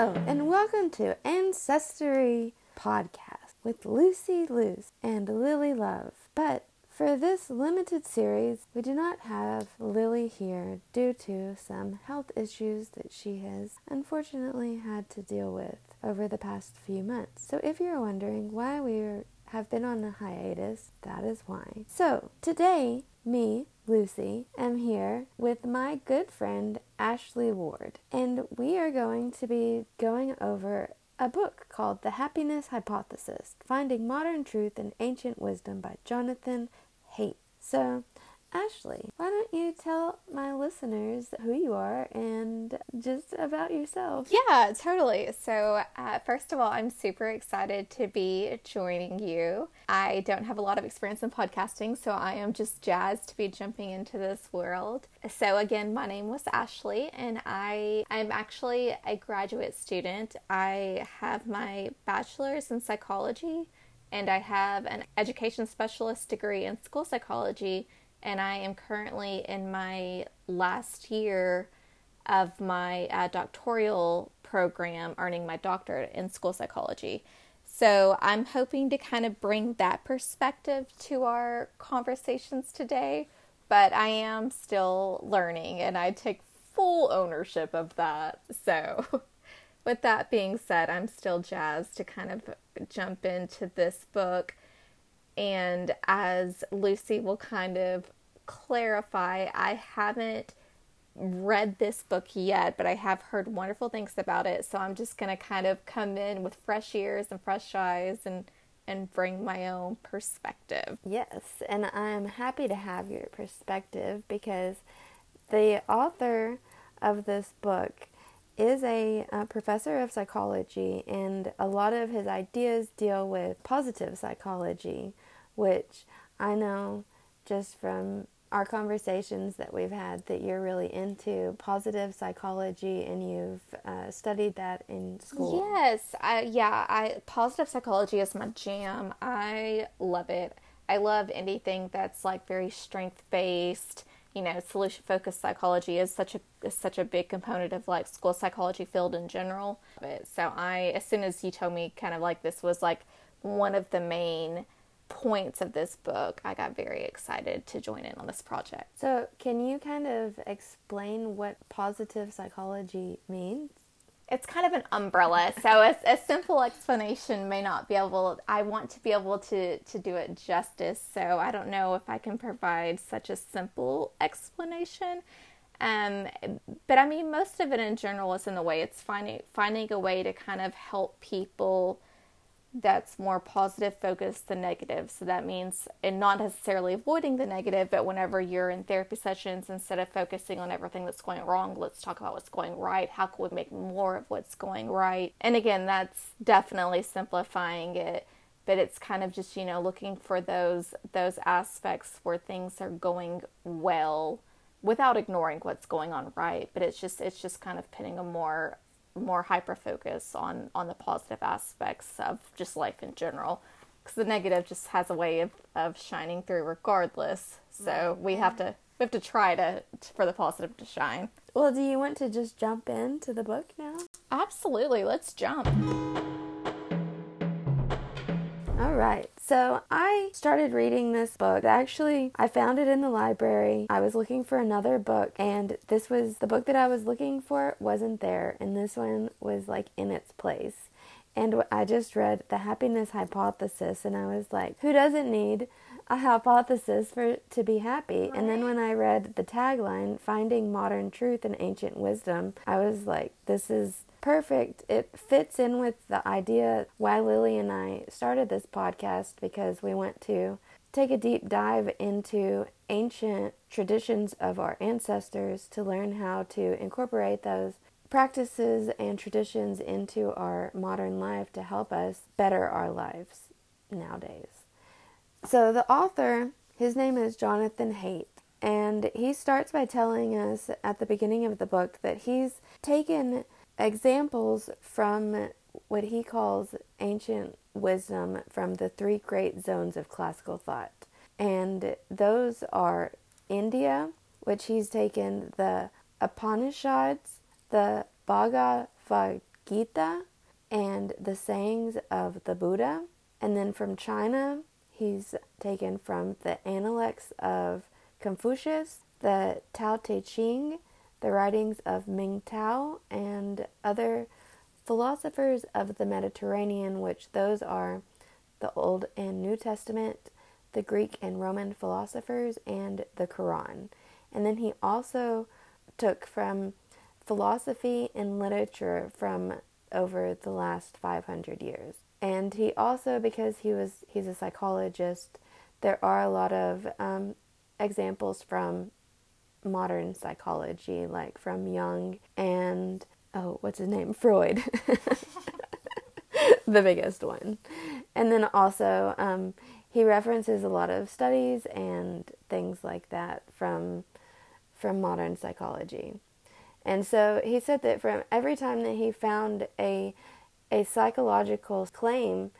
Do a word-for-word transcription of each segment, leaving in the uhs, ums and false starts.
Hello, and welcome to Ancestry Podcast with Lucy Luce and Lily Love. But for this limited series, we do not have Lily here due to some health issues that she has unfortunately had to deal with over the past few months. So if you're wondering why we have been on a hiatus, that is why. So today, me, Lucy, am here with my good friend Ashley Ward, and we are going to be going over a book called The Happiness Hypothesis, Finding Modern Truth in Ancient Wisdom by Jonathan Haidt. So, Ashley, why don't you tell my listeners who you are and just about yourself? Yeah, totally. So, uh, first of all, I'm super excited to be joining you. I don't have a lot of experience in podcasting, so I am just jazzed to be jumping into this world. So again, my name was Ashley, and I am actually a graduate student. I have my bachelor's in psychology, and I have an education specialist degree in school psychology, and I am currently in my last year of my uh, doctoral program, earning my doctorate in school psychology. So I'm hoping to kind of bring that perspective to our conversations today, but I am still learning and I take full ownership of that. So with that being said, I'm still jazzed to kind of jump into this book. And as Lucy will kind of clarify, I haven't read this book yet, but I have heard wonderful things about it. So I'm just going to kind of come in with fresh ears and fresh eyes and, and bring my own perspective. Yes, and I'm happy to have your perspective because the author of this book is a, a professor of psychology, and a lot of his ideas deal with positive psychology, which I know just from our conversations that we've had that you're really into positive psychology, and you've uh, studied that in school. Yes, I, yeah, I positive psychology is my jam. I love it. I love anything that's like very strength-based. You know, solution-focused psychology is such a is such a big component of like school psychology field in general. So I, as soon as you told me kind of like this was like one of the main points of this book, I got very excited to join in on this project. So can you kind of explain what positive psychology means? It's kind of an umbrella. So a, a simple explanation may not be able, I want to be able to, to do it justice. So I don't know if I can provide such a simple explanation. Um, but I mean, most of it in general is in the way it's finding, finding a way to kind of help people that's more positive focused than negative. So that means, and not necessarily avoiding the negative, but whenever you're in therapy sessions, instead of focusing on everything that's going wrong, let's talk about what's going right. How can we make more of what's going right? And again, that's definitely simplifying it, but it's kind of just, you know, looking for those those aspects where things are going well without ignoring what's going on right. But it's just it's just kind of putting a more more hyper-focus on, on the positive aspects of just life in general, because the negative just has a way of, of shining through regardless. So we have to we have to try to, to for the positive to shine. Well, do you want to just jump into the book now? Absolutely. Let's jump. All right. So I started reading this book. Actually, I found it in the library. I was looking for another book, and this was the book that I was looking for wasn't there, and this one was like in its place. And I just read The Happiness Hypothesis, and I was like, who doesn't need a hypothesis for to be happy? And then when I read the tagline, Finding Modern Truth in Ancient Wisdom, I was like, this is perfect. It fits in with the idea why Lily and I started this podcast, because we want to take a deep dive into ancient traditions of our ancestors to learn how to incorporate those practices and traditions into our modern life to help us better our lives nowadays. So the author, his name is Jonathan Haidt, and he starts by telling us at the beginning of the book that he's taken examples from what he calls ancient wisdom from the three great zones of classical thought. And those are India, which he's taken the Upanishads, the Bhagavad Gita and the sayings of the Buddha. And then from China, he's taken from the Analects of Confucius, the Tao Te Ching, the writings of Ming Tao, and other philosophers of the Mediterranean, which those are the Old and New Testament, the Greek and Roman philosophers, and the Quran. And then he also took from philosophy and literature from over the last five hundred years. And he also, because he was he's a psychologist, there are a lot of um, examples from modern psychology, like from Jung and, oh, what's his name? Freud. The biggest one. And then also, um, he references a lot of studies and things like that from from modern psychology. And so he said that from every time that he found a a psychological claim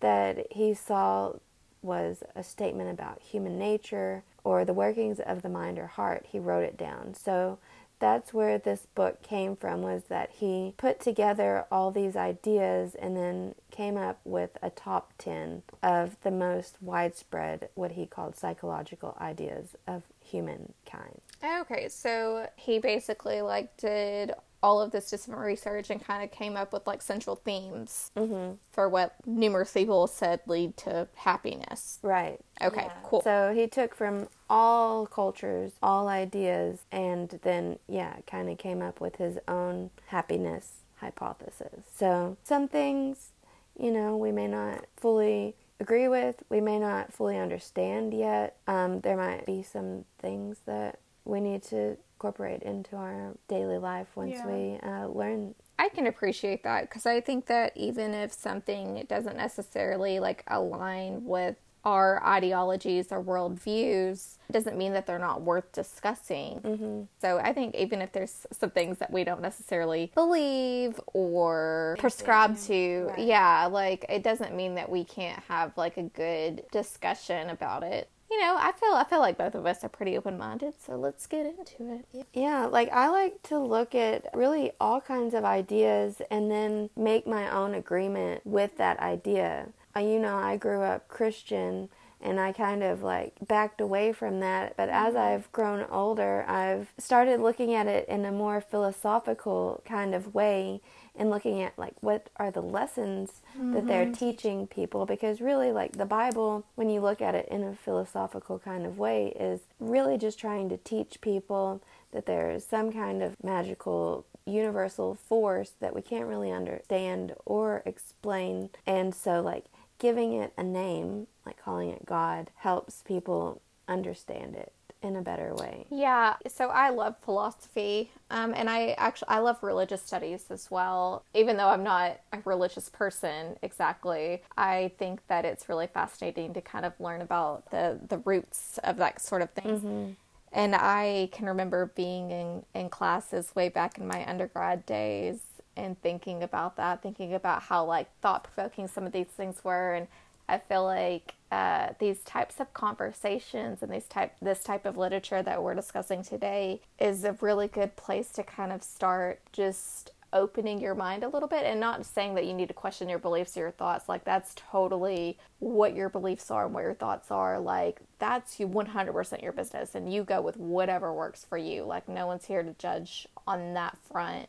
that he saw was a statement about human nature or the workings of the mind or heart, he wrote it down. So that's where this book came from, was that he put together all these ideas and then came up with a top ten of the most widespread, what he called psychological ideas of humankind. Okay, so he basically like did all of this different research and kind of came up with like central themes mm-hmm. for what numerous people said lead to happiness. Right. Okay, yeah. Cool. So he took from all cultures, all ideas, and then, yeah, kind of came up with his own happiness hypothesis. So some things, you know, we may not fully agree with, we may not fully understand yet. Um, there might be some things that we need to incorporate into our daily life once yeah. we uh, learn. I can appreciate that, because I think that even if something doesn't necessarily like align with our ideologies or worldviews, it doesn't mean that they're not worth discussing. Mm-hmm. So I think even if there's some things that we don't necessarily believe or prescribe to, right. yeah, like it doesn't mean that we can't have like a good discussion about it. You know, I feel I feel like both of us are pretty open-minded, so let's get into it. Yeah, like I like to look at really all kinds of ideas and then make my own agreement with that idea. You know, I grew up Christian and I kind of like backed away from that, but as I've grown older, I've started looking at it in a more philosophical kind of way and looking at like what are the lessons mm-hmm. that they're teaching people, because really like the Bible, when you look at it in a philosophical kind of way, is really just trying to teach people that there is some kind of magical universal force that we can't really understand or explain, and so like giving it a name, like calling it God, helps people understand it in a better way. Yeah, so I love philosophy, um, and I actually, I love religious studies as well. Even though I'm not a religious person exactly, I think that it's really fascinating to kind of learn about the, the roots of that sort of thing. Mm-hmm. And I can remember being in, in classes way back in my undergrad days and thinking about that, thinking about how like thought-provoking some of these things were, and I feel like uh, these types of conversations and these type, this type of literature that we're discussing today is a really good place to kind of start just opening your mind a little bit, and not saying that you need to question your beliefs or your thoughts. Like, that's totally what your beliefs are and what your thoughts are. Like, that's you one hundred percent your business, and you go with whatever works for you. Like, no one's here to judge on that front.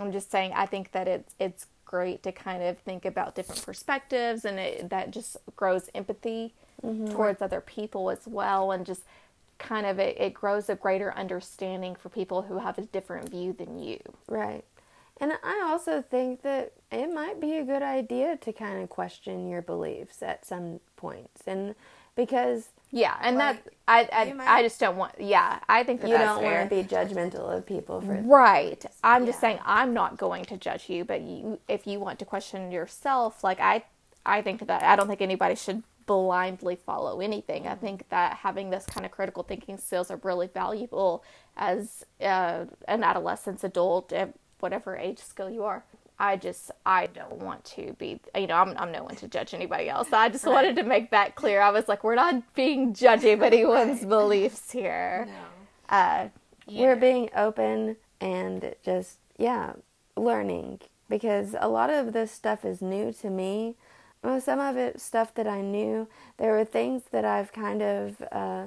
I'm just saying, I think that it's it's great to kind of think about different perspectives, and it, that just grows empathy mm-hmm. towards other people as well, and just kind of it, it grows a greater understanding for people who have a different view than you. Right. And I also think that it might be a good idea to kind of question your beliefs at some points, and because yeah, and like, that I I, might, I just don't want yeah I think that you that's don't fair. Want to be judgmental of people for right. I'm yeah. just saying I'm not going to judge you, but you, if you want to question yourself, like I I think that I don't think anybody should blindly follow anything. Mm-hmm. I think that having this kind of critical thinking skills are really valuable as uh, an adolescent, adult, whatever age skill you are. I just, I don't want to be, you know, I'm I'm no one to judge anybody else. So I just right. wanted to make that clear. I was like, we're not being judgy of anyone's right. beliefs here. No. Uh, yeah. We're being open and just, yeah, learning because a lot of this stuff is new to me. Well, some of it stuff that I knew. There were things that I've kind of uh,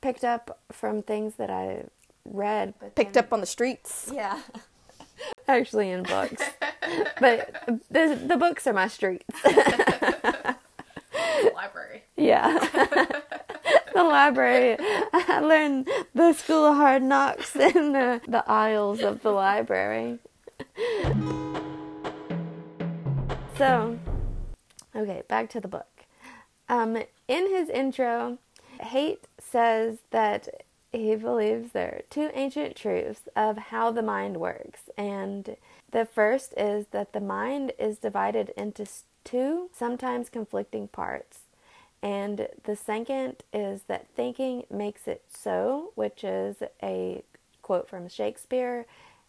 picked up from things that I read. But picked then, up on the streets. Yeah. Actually in books. But the, the books are my streets. The library. Yeah. The library. I learned the school of hard knocks in the, the aisles of the library. So... okay, back to the book. Um, in his intro, Haidt says that he believes there are two ancient truths of how the mind works. And the first is that the mind is divided into two sometimes conflicting parts. And the second is that thinking makes it so, which is a quote from Shakespeare.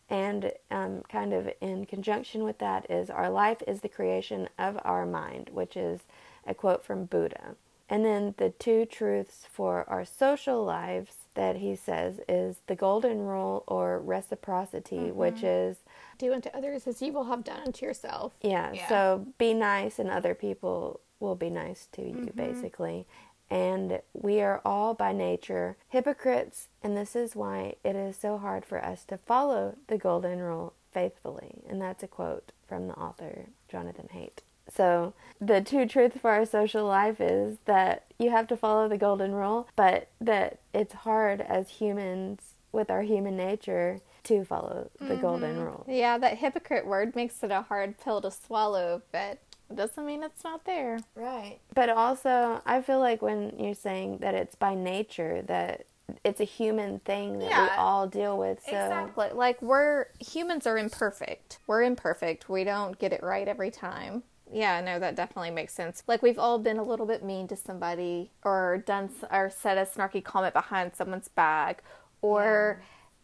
And um, kind of in conjunction with that is, our life is the creation of our mind, which is a quote from Buddha. And then the two truths for our social lives that he says is the golden rule, or reciprocity, mm-hmm. which is... do unto others as you will have done unto yourself. Yeah, yeah. So be nice and other people will be nice to you, mm-hmm. basically. And we are all by nature hypocrites, and this is why it is so hard for us to follow the golden rule faithfully. And that's a quote from the author, Jonathan Haidt. So the two truths for our social life is that you have to follow the golden rule, but that it's hard as humans with our human nature to follow the mm-hmm. golden rule. Yeah, that hypocrite word makes it a hard pill to swallow, but... doesn't mean it's not there. Right. But also, I feel like when you're saying that it's by nature, that it's a human thing that yeah, we all deal with. So. Exactly. Like, we're, humans are imperfect. We're imperfect. We don't get it right every time. Yeah, no, that definitely makes sense. Like, we've all been a little bit mean to somebody, or done, or said a snarky comment behind someone's back, or,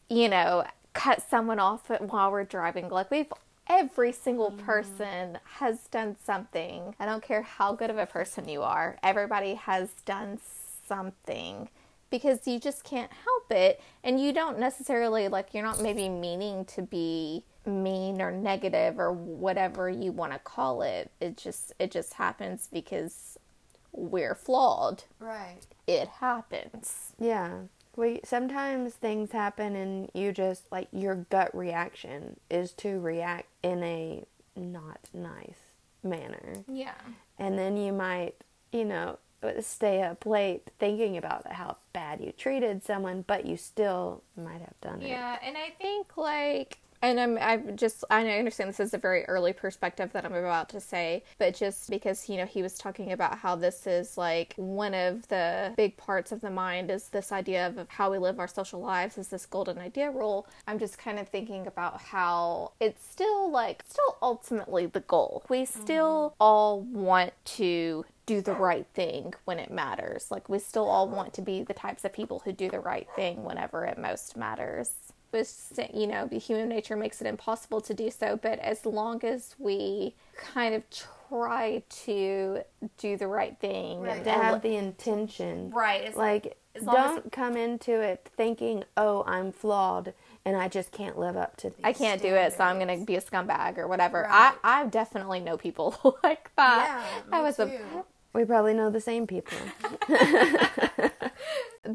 yeah. you know, cut someone off while we're driving. Like, we've Every single person has done something. I don't care how good of a person you are. Everybody has done something, because you just can't help it. And you don't necessarily, like, you're not maybe meaning to be mean or negative or whatever you want to call it. It just, it just happens because we're flawed. Right. It happens. Yeah. We, sometimes things happen and you just, like, your gut reaction is to react in a not nice manner. Yeah. And then you might, you know, stay up late thinking about how bad you treated someone, but you still might have done it. Yeah, and I think, like... and I'm, I'm just, I understand this is a very early perspective that I'm about to say, but just because, you know, he was talking about how this is, like, one of the big parts of the mind is this idea of how we live our social lives, is this golden idea rule. I'm just kind of thinking about how it's still, like, still ultimately the goal. We still mm. all want to do the right thing when it matters. Like, we still all want to be the types of people who do the right thing whenever it most matters. You know, human nature makes it impossible to do so, but as long as we kind of try to do the right thing, right. and to have the intention, right? It's like, as long don't as... come into it thinking, "Oh, I'm flawed, and I just can't live up to these I can't standards. Do it, so I'm going to be a scumbag or whatever." Right. I, I definitely know people like that. Yeah, I was a... we probably know the same people.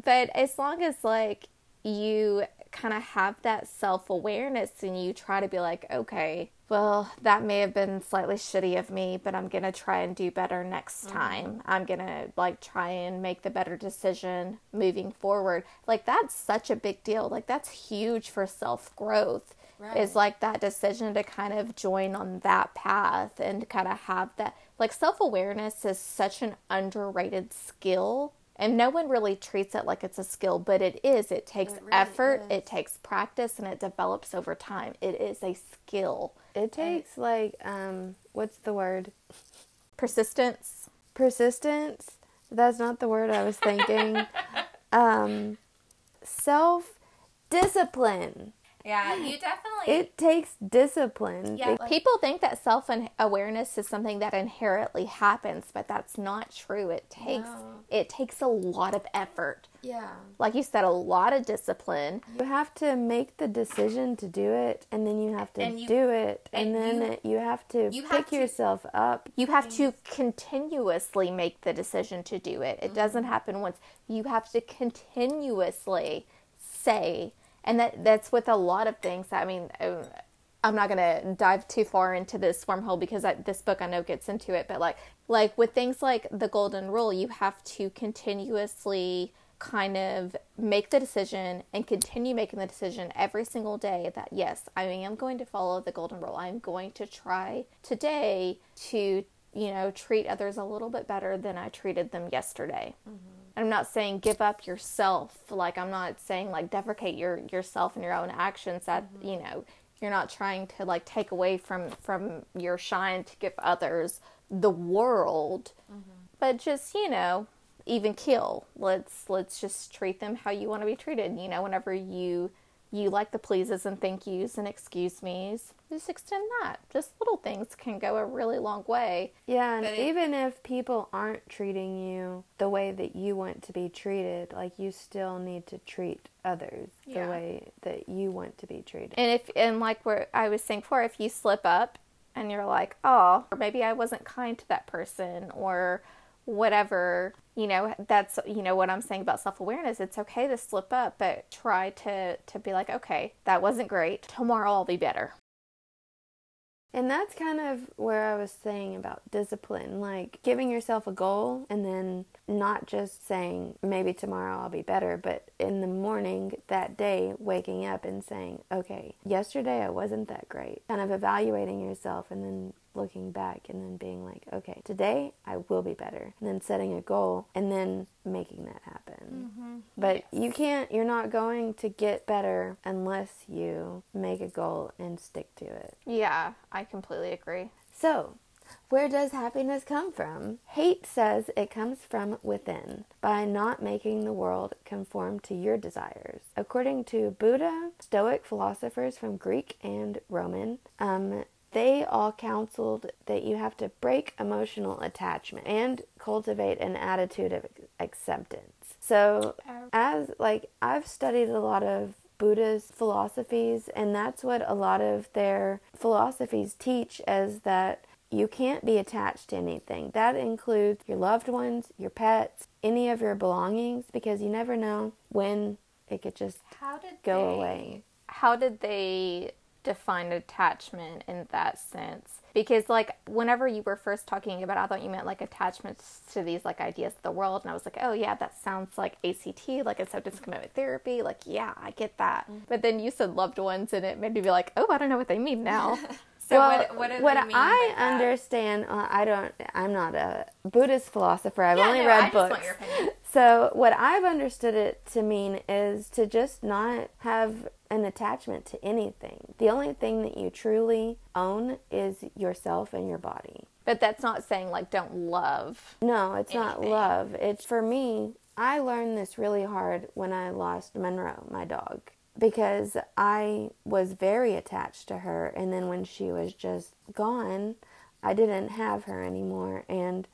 But as long as, like, you kind of have that self-awareness and you try to be like, okay, well, that may have been slightly shitty of me, but I'm going to try and do better next time. Mm-hmm. I'm going to, like, try and make the better decision moving forward. Like, that's such a big deal. Like, that's huge for self-growth. Right. Is, like, that decision to kind of join on that path and kind of have that, like, self-awareness is such an underrated skill. And no one really treats it like it's a skill, but it is. It takes it really effort, is. It takes practice, and it develops over time. It is a skill. It takes, and like, um, what's the word? Persistence. Persistence. That's not the word I was thinking. um, self-discipline. Yeah, you definitely... it takes discipline. Yeah, like, people think that self-awareness is something that inherently happens, but that's not true. It takes... No. it takes a lot of effort. Yeah. Like you said, a lot of discipline. You have to make the decision to do it, and then you have to you, do it, and, and then you, you have to you pick have to, yourself up. You have to continuously make the decision to do it. It mm-hmm. doesn't happen once. You have to continuously say, and that that's with a lot of things. I mean, I'm not going to dive too far into this wormhole because I, this book I know gets into it, but like like with things like the golden rule, you have to continuously kind of make the decision and continue making the decision every single day that yes, I am going to follow the golden rule. I'm going to try today to, you know, treat others a little bit better than I treated them yesterday. Mm-hmm. I'm not saying give up yourself. Like I'm not saying like defecate your yourself and your own actions that, mm-hmm. you know, you're not trying to like take away from, from your shine to give others the world, mm-hmm. but just, you know, even kill. Let's let's just treat them how you want to be treated. You know, whenever you you like the pleases and thank yous and excuse me's, just extend that. Just little things can go a really long way. Yeah, and it, even if people aren't treating you the way that you want to be treated, like you still need to treat others yeah. the way that you want to be treated. And if and like where I was saying before, if you slip up and you're like, oh, or maybe I wasn't kind to that person or whatever, you know, that's, you know, what I'm saying about self-awareness. It's okay to slip up, but try to, to be like, okay, that wasn't great. Tomorrow I'll be better. And that's kind of where I was saying about discipline, like giving yourself a goal and then not just saying maybe tomorrow I'll be better, but in the morning that day, waking up and saying, okay, yesterday I wasn't that great. Kind of evaluating yourself and then looking back and then being like, okay, today I will be better. And then setting a goal and then making that happen. Mm-hmm. But yes. you can't, you're not going to get better unless you make a goal and stick to it. Yeah, I completely agree. So, where does happiness come from? Haidt says it comes from within, by not making the world conform to your desires. According to Buddha, Stoic philosophers from Greek and Roman, um, they all counseled that you have to break emotional attachment and cultivate an attitude of acceptance. So, as like I've studied a lot of Buddhist philosophies, and that's what a lot of their philosophies teach, is that you can't be attached to anything. That includes your loved ones, your pets, any of your belongings, because you never know when it could just how did go they, away. How did they define attachment in that sense? Because like whenever you were first talking about it, I thought you meant like attachments to these like ideas of the world, and I was like, oh yeah, that sounds like A C T, like acceptance commitment therapy, like yeah, I get that. Mm-hmm. But then you said loved ones and it made me be like, oh, I don't know what they mean now. So well, what, what, what I understand, well, I don't, I'm not a Buddhist philosopher. I've yeah, only no, read I books. Just want your opinion. So what I've understood it to mean is to just not have an attachment to anything. The only thing that you truly own is yourself and your body. But that's not saying like don't love. No, it's anything. Not love. It's for me, I learned this really hard when I lost Monroe, my dog. Because I was very attached to her, and then when she was just gone, I didn't have her anymore, and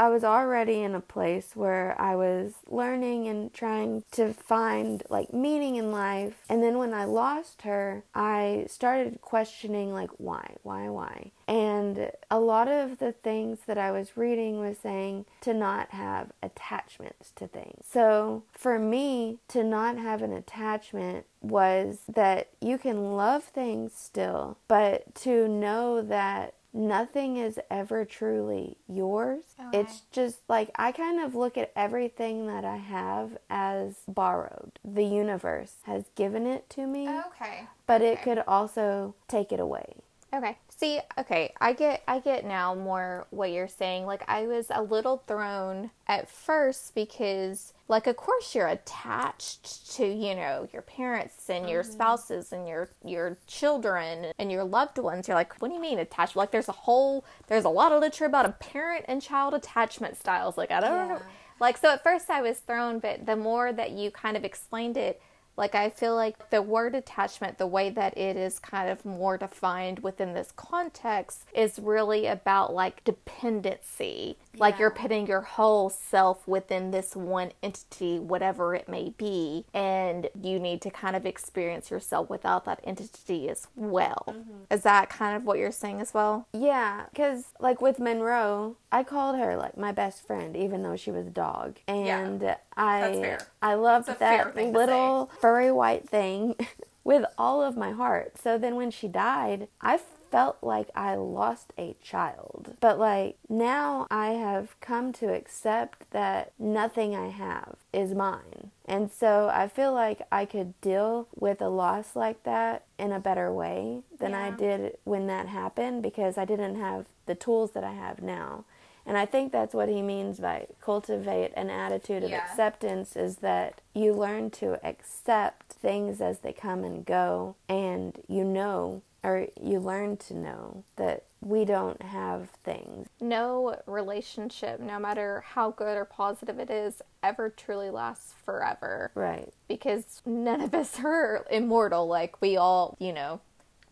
I was already in a place where I was learning and trying to find, like, meaning in life, and then when I lost her, I started questioning, like, why, why, why? And a lot of the things that I was reading was saying to not have attachments to things. So, for me, to not have an attachment was that you can love things still, but to know that nothing is ever truly yours. Okay. It's just like I kind of look at everything that I have as borrowed. The universe has given it to me. Okay. But okay. It could also take it away. Okay. See, okay, I get I get now more what you're saying. Like, I was a little thrown at first because, like, of course you're attached to, you know, your parents and your mm-hmm. spouses and your, your children and your loved ones. You're like, what do you mean attached? Like, there's a whole, there's a lot of literature about a parent and child attachment styles. Like, I don't yeah. know. Like, so at first I was thrown, but the more that you kind of explained it, Like, I feel like the word attachment, the way that it is kind of more defined within this context, is really about like dependency. Yeah. Like you're putting your whole self within this one entity, whatever it may be, and you need to kind of experience yourself without that entity as well. Mm-hmm. Is that kind of what you're saying as well? Yeah, because like with Monroe, I called her like my best friend, even though she was a dog. And yeah, I I loved that little furry white thing with all of my heart. So then when she died, I felt like I lost a child. But like now I have come to accept that nothing I have is mine. And so I feel like I could deal with a loss like that in a better way than yeah. I did when that happened, because I didn't have the tools that I have now. And I think that's what he means by cultivate an attitude of yeah. acceptance, is that you learn to accept things as they come and go, and you know, or you learn to know that we don't have things. No relationship, no matter how good or positive it is, ever truly lasts forever. Right. Because none of us are immortal. Like, we all, you know,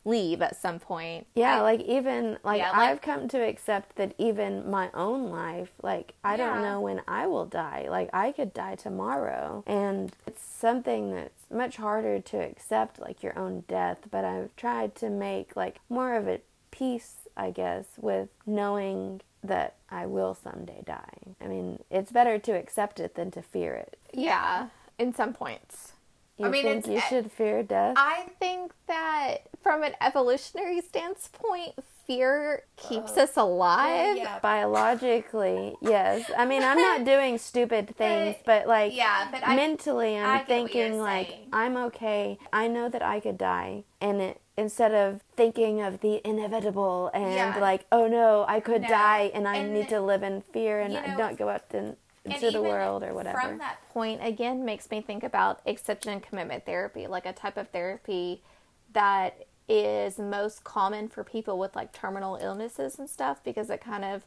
leave at some point. Yeah, I, like even, like, yeah, like I've come to accept that even my own life, like I yeah. don't know when I will die. Like I could die tomorrow. And it's something that's much harder to accept, like your own death. But I've tried to make like more of a peace, I guess, with knowing that I will someday die. I mean, it's better to accept it than to fear it. Yeah, in some points. You I mean, think you should fear death? I think that from an evolutionary standpoint, fear keeps oh. us alive. Yeah, yeah. Biologically, yes. I mean, I'm not doing stupid things, but like yeah, but I, mentally I'm I thinking like, saying. I'm okay. I know that I could die. And it, instead of thinking of the inevitable and yeah. like, oh no, I could no. die and I and need to live in fear and I know, don't go out and... into the world or whatever. From that point, again, makes me think about acceptance and commitment therapy, like a type of therapy that is most common for people with like terminal illnesses and stuff, because it kind of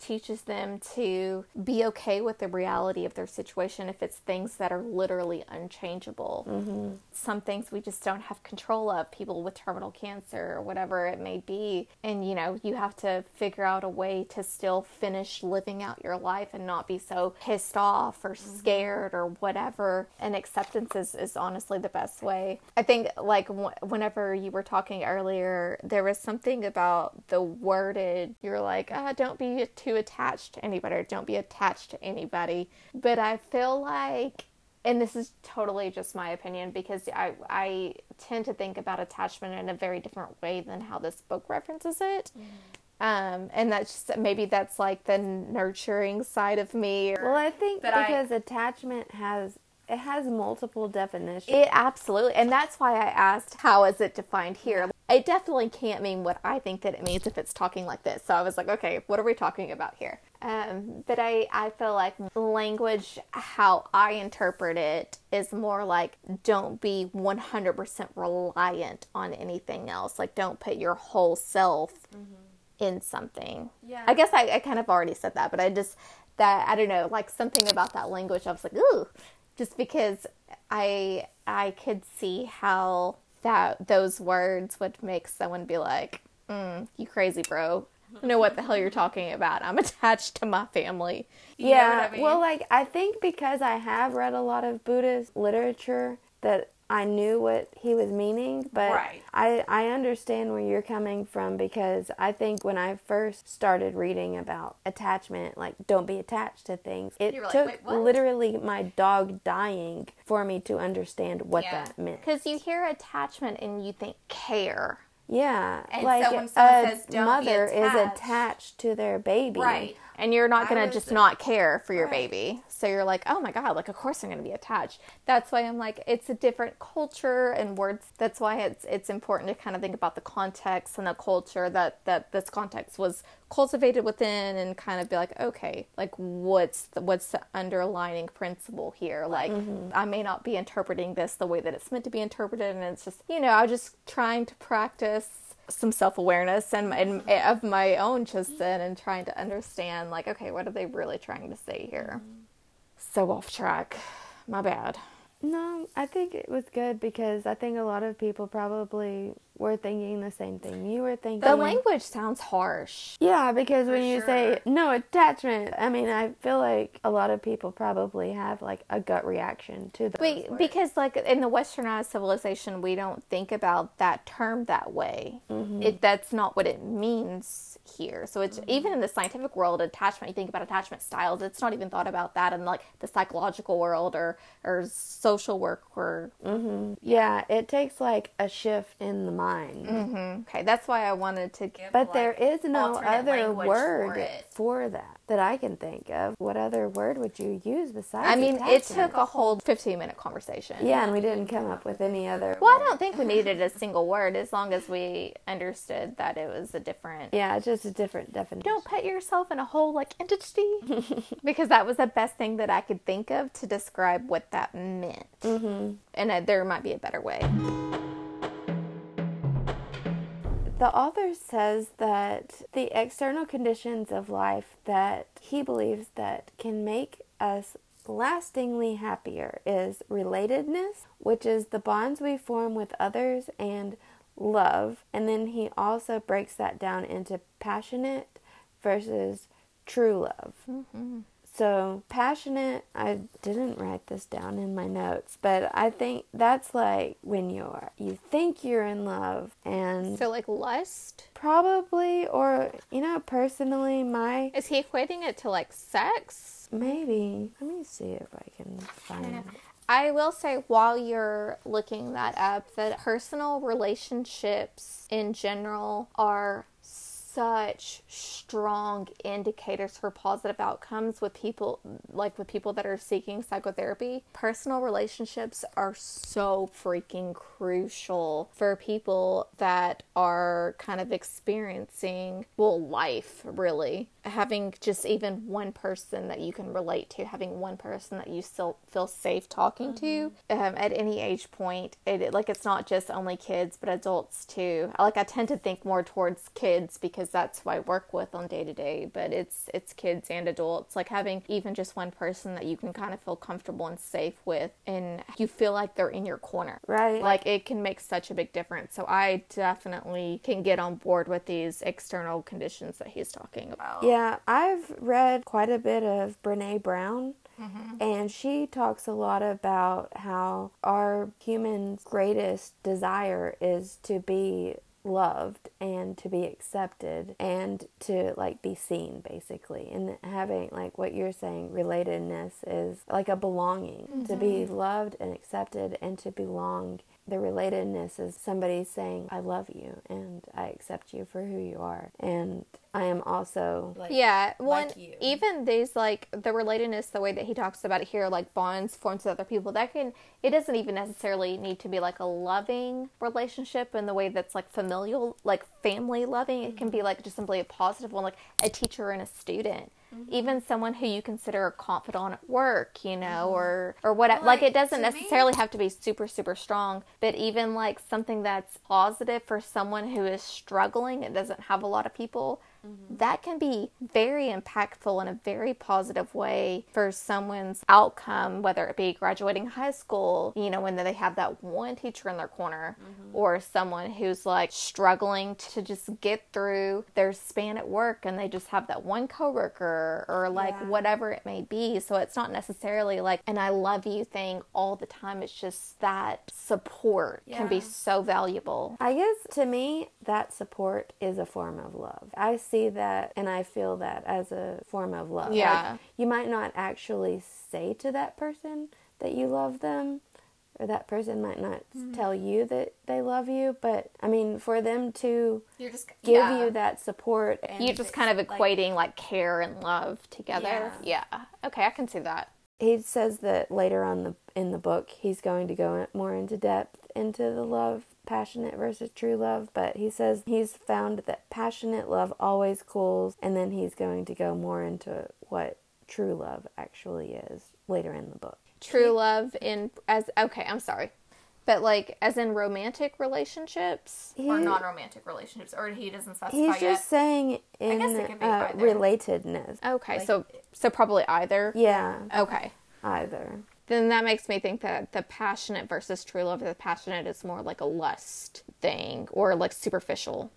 teaches them to be okay with the reality of their situation if it's things that are literally unchangeable. Mm-hmm. Some things we just don't have control of, people with terminal cancer or whatever it may be. And, you know, you have to figure out a way to still finish living out your life and not be so pissed off or mm-hmm. scared or whatever. And acceptance is, is honestly the best way. I think, like, w- whenever you were talking earlier, there was something about the worded, you're like, ah, don't be too attached to anybody, or don't be attached to anybody. But I feel like, and this is totally just my opinion, because I I tend to think about attachment in a very different way than how this book references it. Mm. Um, and that's just, maybe that's like the nurturing side of me. Or, well, I think because I, attachment has it has multiple definitions. It absolutely, and that's why I asked how is it defined here. It definitely can't mean what I think that it means if it's talking like this. So I was like, okay, what are we talking about here? Um, but I, I feel like language, how I interpret it, is more like don't be one hundred percent reliant on anything else. Like, don't put your whole self mm-hmm. in something. Yeah. I guess I, I kind of already said that, but I just, that, I don't know, like something about that language, I was like, ooh, just because I, I could see how that those words would make someone be like, mm, you crazy, bro. I don't know what the hell you're talking about. I'm attached to my family. You yeah. know what I mean? Well, like, I think because I have read a lot of Buddhist literature that I knew what he was meaning, but right. I, I understand where you're coming from, because I think when I first started reading about attachment, like, don't be attached to things, it like, took literally my dog dying for me to understand what yeah. that meant. Because you hear attachment and you think care. Yeah. And like so when someone a says, don't mother be attached. Is attached to their baby. Right. And you're not going to just not care for your right. baby. So you're like, oh my God, like, of course I'm going to be attached. That's why I'm like, it's a different culture and words. That's why it's it's important to kind of think about the context and the culture that, that this context was cultivated within, and kind of be like, okay, like, what's the, what's the underlying principle here? Like, mm-hmm. I may not be interpreting this the way that it's meant to be interpreted. And it's just, you know, I'm just trying to practice some self-awareness and, and of my own just then, and trying to understand, like, okay, what are they really trying to say here? So off track, my bad. No, I think it was good because I think a lot of people probably were thinking the same thing you were thinking. The language sounds harsh. Yeah, because when you sure. say no attachment, I mean, I feel like a lot of people probably have like a gut reaction to those we, words. Because like in the westernized civilization, we don't think about that term that way. Mm-hmm. It, that's not what it means here. So it's mm-hmm. even in the scientific world, attachment, you think about attachment styles, it's not even thought about that in like the psychological world or, or social work or... Mm-hmm. Yeah, it takes like a shift in the mind. Mm-hmm. Okay, that's why I wanted to give But like, there is no other word for, for that that I can think of. What other word would you use besides I mean, attachment? It took a whole fifteen-minute conversation. Yeah, and we didn't come up with any other Well, word. I don't think we needed a single word as long as we understood that it was a different... Yeah, it's just a different definition. Don't put yourself in a whole, like, entity. Because that was the best thing that I could think of to describe what that meant. Mm-hmm. And uh, there might be a better way. The author says that the external conditions of life that he believes that can make us lastingly happier is relatedness, which is the bonds we form with others, and love. And then he also breaks that down into passionate versus true love. Mm-hmm. So passionate, I didn't write this down in my notes, but I think that's like when you're, you think you're in love and... So like lust? Probably, or, you know, personally, my... Is he equating it to like sex? Maybe. Let me see if I can find it. I will say while you're looking that up, that personal relationships in general are such strong indicators for positive outcomes with people, like with people that are seeking psychotherapy. Personal relationships are so freaking crucial for people that are kind of experiencing, well, life really. Having just even one person that you can relate to, having one person that you still feel safe talking mm-hmm. to um, at any age point. It, like, it's not just only kids, but adults too. Like, I tend to think more towards kids because that's who I work with on day to day, but it's it's kids and adults. Like, having even just one person that you can kind of feel comfortable and safe with, and you feel like they're in your corner. Right. Like, it can make such a big difference. So I definitely can get on board with these external conditions that he's talking about. Yeah. Yeah, I've read quite a bit of Brené Brown, mm-hmm. and she talks a lot about how our human's greatest desire is to be loved and to be accepted and to like be seen, basically. And having like what you're saying, relatedness, is like a belonging, mm-hmm. to be loved and accepted and to belong. The relatedness is somebody saying, I love you and I accept you for who you are. And I am also like, yeah, one, like you. Even these, like, the relatedness, the way that he talks about it here, like bonds formed with other people, that can, it doesn't even necessarily need to be like a loving relationship in the way that's like familial, like family loving. It can be like just simply a positive one, like a teacher and a student. Mm-hmm. Even someone who you consider a confidant at work, you know, mm-hmm. or, or what, like, like it doesn't necessarily me. have to be super, super strong, but even like something that's positive for someone who is struggling and doesn't have a lot of people, mm-hmm. that can be very impactful in a very positive way for someone's outcome, whether it be graduating high school, you know, when they have that one teacher in their corner, mm-hmm. or someone who's like struggling to just get through their span at work and they just have that one coworker. Or like yeah. whatever it may be. So it's not necessarily like an I love you thing all the time. It's just that support yeah. can be so valuable. I guess to me that support is a form of love. I see that and I feel that as a form of love. Yeah. Like, you might not actually say to that person that you love them, or that person might not mm-hmm. tell you that they love you, but I mean, for them to You're just, give yeah. you that support. And you're just kind of equating like, like care and love together. Yeah. yeah. Okay, I can see that. He says that later on the in the book, he's going to go more into depth into the love, passionate versus true love, but he says he's found that passionate love always cools, and then he's going to go more into what true love actually is later in the book. True love in, as, okay, I'm sorry. But, like, as in romantic relationships? He, or non-romantic relationships? Or he doesn't specify yet? He's just saying in uh, relatedness. Okay, like, so so probably either? Yeah. Okay. Either. then that makes me think that the passionate versus true love, the passionate is more like a lust thing or like superficial.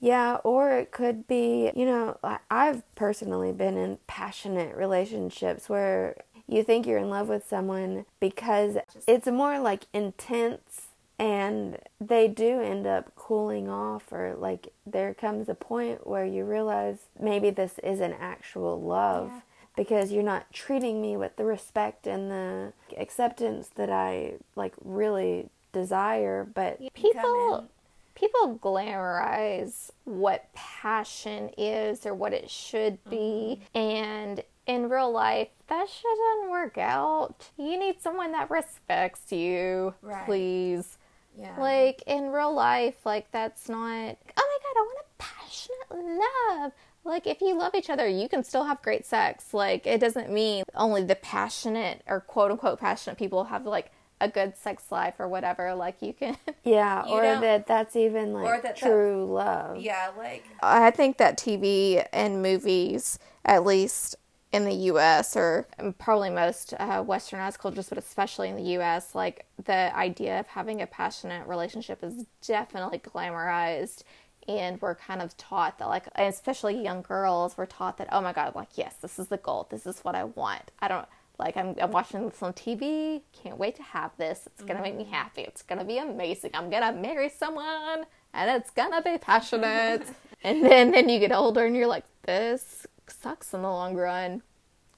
Yeah, or it could be, you know, I've personally been in passionate relationships where you think you're in love with someone because it's more like intense, and they do end up cooling off, or like there comes a point where you realize maybe this isn't actual love. Yeah. Because you're not treating me with the respect and the acceptance that I, like, really desire. But people people glamorize what passion is or what it should be. Mm-hmm. And in real life, that shit doesn't work out. You need someone that respects you, right. Please. Yeah. Like, in real life, like, that's not, oh, my God, I want a passionate love. Like, if you love each other, you can still have great sex. Like, it doesn't mean only the passionate or quote-unquote passionate people have, like, a good sex life or whatever. Like, you can... Yeah, you or know, that that's even, like, that true that, love. Yeah, like... I think that T V and movies, at least in the U S or probably most uh, westernized cultures, but especially in the U S, like, the idea of having a passionate relationship is definitely glamorized. And we're kind of taught that, like, especially young girls, we're taught that, oh, my God, like, yes, this is the goal. This is what I want. I don't, like, I'm, I'm watching this on T V. Can't wait to have this. It's going to make me happy. It's going to be amazing. I'm going to marry someone, and it's going to be passionate. and then, then you get older, and you're like, this sucks in the long run.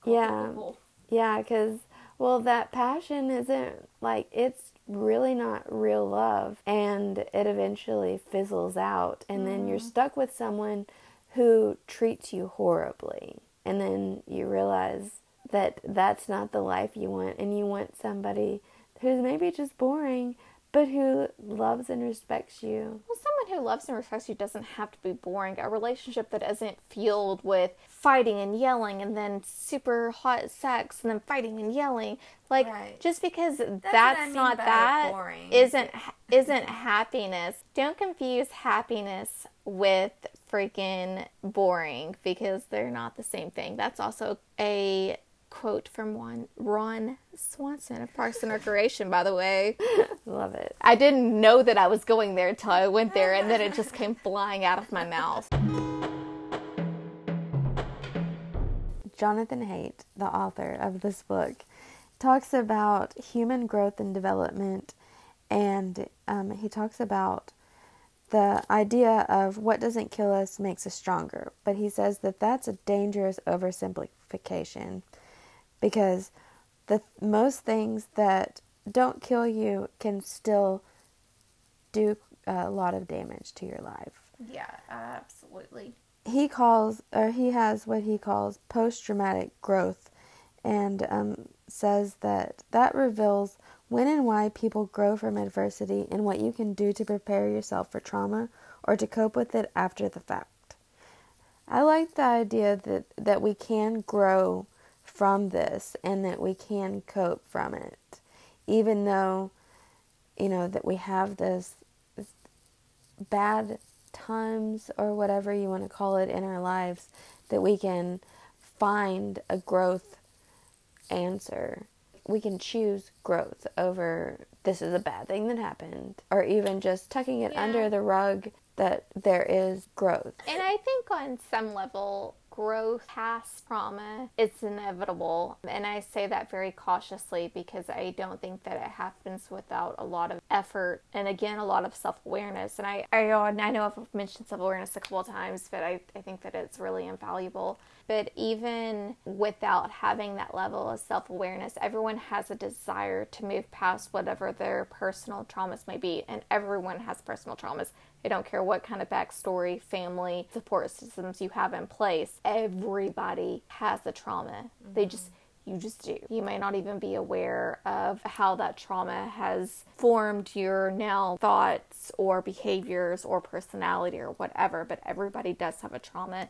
Yeah. Oh. Yeah, because, well, that passion isn't, like, it's really not real love, and it eventually fizzles out, and then you're stuck with someone who treats you horribly, and then you realize that that's not the life you want, and you want somebody who's maybe just boring but who loves and respects you. Well, someone who loves and respects you doesn't have to be boring. A relationship that isn't filled with fighting and yelling and then super hot sex and then fighting and yelling. Like, right. Just because that's, that's I mean not that boring. isn't isn't happiness. Don't confuse happiness with freaking boring, because they're not the same thing. That's also a quote from Ron, Ron Swanson of Parks and Recreation, by the way. Love it. I didn't know that I was going there until I went there, and then it just came flying out of my mouth. Jonathan Haidt, the author of this book, talks about human growth and development, and um, he talks about the idea of what doesn't kill us makes us stronger. But he says that that's a dangerous oversimplification. Because the most things that don't kill you can still do a lot of damage to your life. Yeah, absolutely. He calls, or he has what he calls post-traumatic growth, and um, says that that reveals when and why people grow from adversity and what you can do to prepare yourself for trauma or to cope with it after the fact. I like the idea that, that we can grow from this, and that we can cope from it, even though, you know, that we have this, this bad times or whatever you want to call it in our lives, that we can find a growth answer. We can choose growth over this is a bad thing that happened, or even just tucking it yeah. under the rug, that there is growth. And I think on some level, growth past trauma, it's inevitable. And I say that very cautiously, because I don't think that it happens without a lot of effort, and again, a lot of self-awareness. And I I, I know I've mentioned self-awareness a couple of times, but I, I think that it's really invaluable. But even without having that level of self-awareness, everyone has a desire to move past whatever their personal traumas may be, and everyone has personal traumas. I don't care what kind of backstory, family, support systems you have in place. Everybody has a trauma. Mm-hmm. They just, you just do. You may not even be aware of how that trauma has formed your now thoughts or behaviors or personality or whatever, but everybody does have a trauma.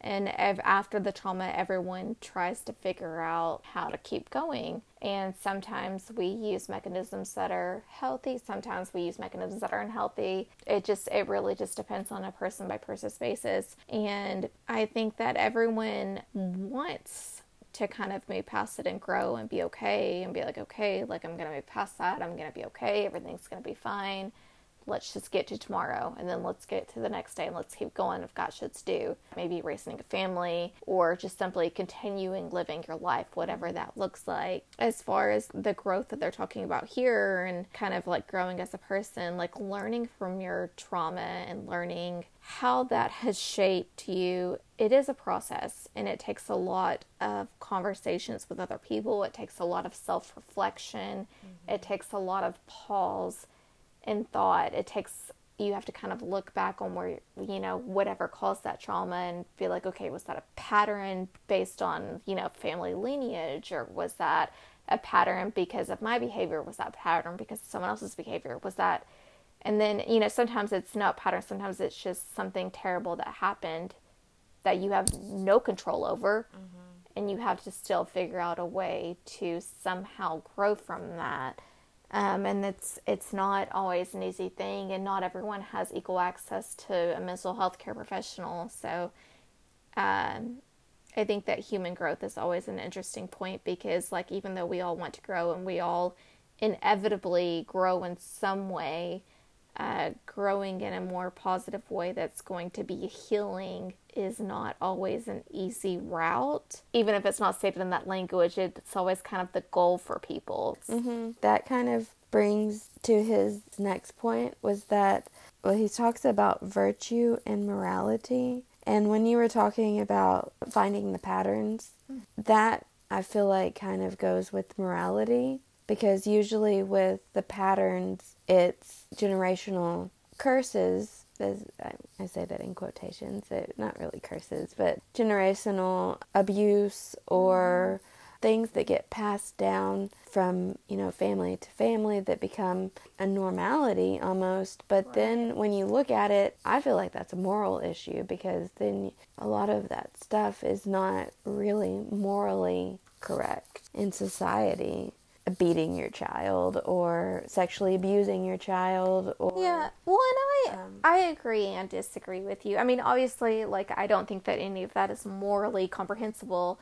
And after the trauma, everyone tries to figure out how to keep going. And sometimes we use mechanisms that are healthy. Sometimes we use mechanisms that are unhealthy. It just, it really just depends on a person by person basis. And I think that everyone wants to kind of move past it and grow and be okay and be like, okay, like I'm going to move past that. I'm going to be okay. Everything's going to be fine. Let's just get to tomorrow, and then let's get to the next day, and let's keep going. I've got shit to do. Maybe raising a family, or just simply continuing living your life, whatever that looks like. As far as the growth that they're talking about here and kind of like growing as a person, like learning from your trauma and learning how that has shaped you, it is a process, and it takes a lot of conversations with other people. It takes a lot of self-reflection. Mm-hmm. It takes a lot of pause and thought. It takes, you have to kind of look back on where, you know, whatever caused that trauma and feel like, okay, was that a pattern based on, you know, family lineage, or was that a pattern because of my behavior? Was that a pattern because of someone else's behavior? Was that, and then, you know, sometimes it's not a pattern. Sometimes it's just something terrible that happened that you have no control over. Mm-hmm. And you have to still figure out a way to somehow grow from that. Um, and it's, it's not always an easy thing, and not everyone has equal access to a mental health care professional. So, um, I think that human growth is always an interesting point, because like, even though we all want to grow and we all inevitably grow in some way, uh, growing in a more positive way that's going to be healing is not always an easy route. Even if it's not stated in that language, it's always kind of the goal for people. Mm-hmm. That kind of brings to his next point, was that, well, he talks about virtue and morality. And when you were talking about finding the patterns, mm-hmm. that I feel like kind of goes with morality, because usually with the patterns, it's generational curses. There's, I say that in quotations, not really curses, but generational abuse, or mm-hmm. things that get passed down from, you know, family to family that become a normality almost. But right. then when you look at it, I feel like that's a moral issue, because then a lot of that stuff is not really morally correct in society. Beating your child, or sexually abusing your child, or yeah. Well, and I um, I agree and disagree with you. I mean, obviously, like, I don't think that any of that is morally comprehensible,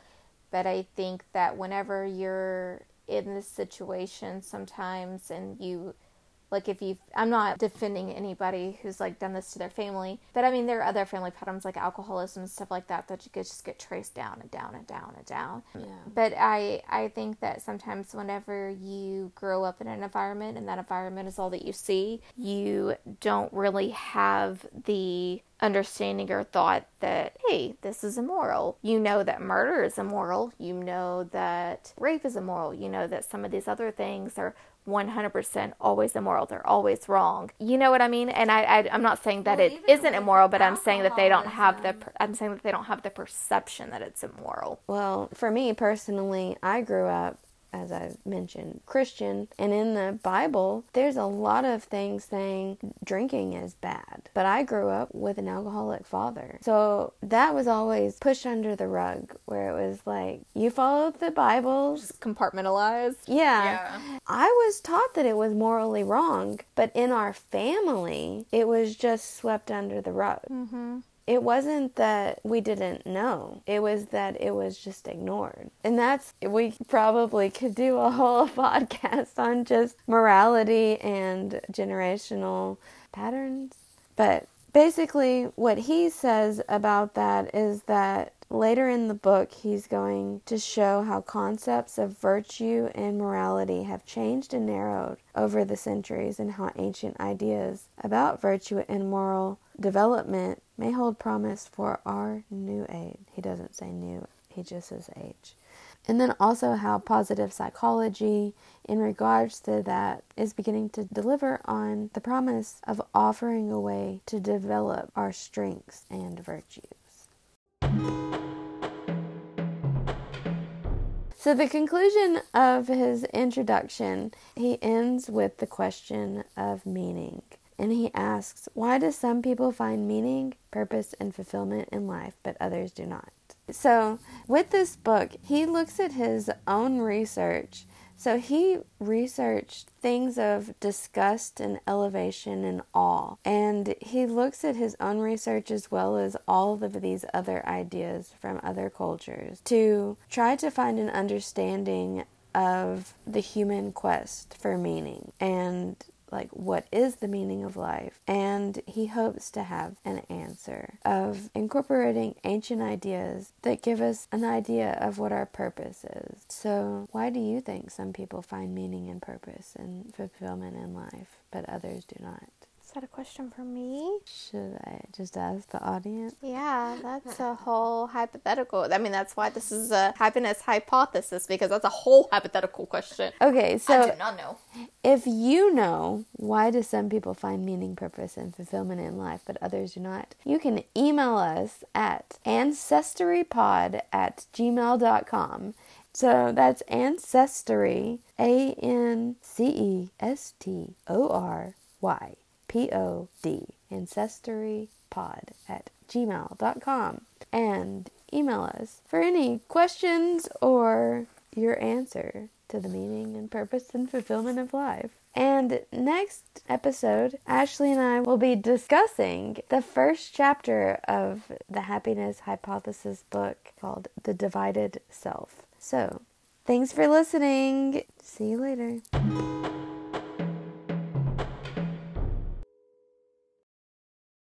but I think that whenever you're in this situation sometimes, and you, like, if you, I'm not defending anybody who's like done this to their family, but I mean, there are other family patterns like alcoholism and stuff like that that you could just get traced down and down and down and down. Yeah. But I, I think that sometimes whenever you grow up in an environment and that environment is all that you see, you don't really have the understanding or thought that, hey, this is immoral. You know that murder is immoral. You know that rape is immoral. You know that some of these other things are one hundred percent always immoral. They're always wrong. You know what I mean? And I, I I'm not saying that well, it isn't immoral, but I'm saying that they don't have the I'm saying that they don't have the perception that it's immoral. Well, for me personally, I grew up, as I mentioned, Christian, and in the Bible, there's a lot of things saying drinking is bad. But I grew up with an alcoholic father, so that was always pushed under the rug, where it was like, you followed the Bible, just compartmentalized. Yeah. yeah. I was taught that it was morally wrong, but in our family, it was just swept under the rug. Mm-hmm. It wasn't that we didn't know. It was that it was just ignored. And that's, we probably could do a whole podcast on just morality and generational patterns. But basically what he says about that is that later in the book, he's going to show how concepts of virtue and morality have changed and narrowed over the centuries, and how ancient ideas about virtue and moral development may hold promise for our new age. He doesn't say new, he just says age. And then also how positive psychology in regards to that is beginning to deliver on the promise of offering a way to develop our strengths and virtues. So the conclusion of his introduction, he ends with the question of meaning. And he asks, why do some people find meaning, purpose, and fulfillment in life, but others do not? So with this book, he looks at his own research So he researched things of disgust and elevation and awe. And he looks at his own research as well as all of these other ideas from other cultures to try to find an understanding of the human quest for meaning and like what is the meaning of life, and he hopes to have an answer of incorporating ancient ideas that give us an idea of what our purpose is. So why do you think some people find meaning and purpose and fulfillment in life but others do not? Is that a question for me? Should I just ask the audience? Yeah, that's a whole hypothetical. I mean, that's why this is a happiness hypothesis, because that's a whole hypothetical question. Okay, so I do not know. If you know, why do some people find meaning, purpose, and fulfillment in life, but others do not? You can email us at ancestry pod at gmail dot com. So that's ancestry, A N C E S T O R Y. P O D, ancestrypod at gmail dot com, and email us for any questions or your answer to the meaning and purpose and fulfillment of life. And next episode, Ashley and I will be discussing the first chapter of the Happiness Hypothesis book called The Divided Self. So, thanks for listening. See you later.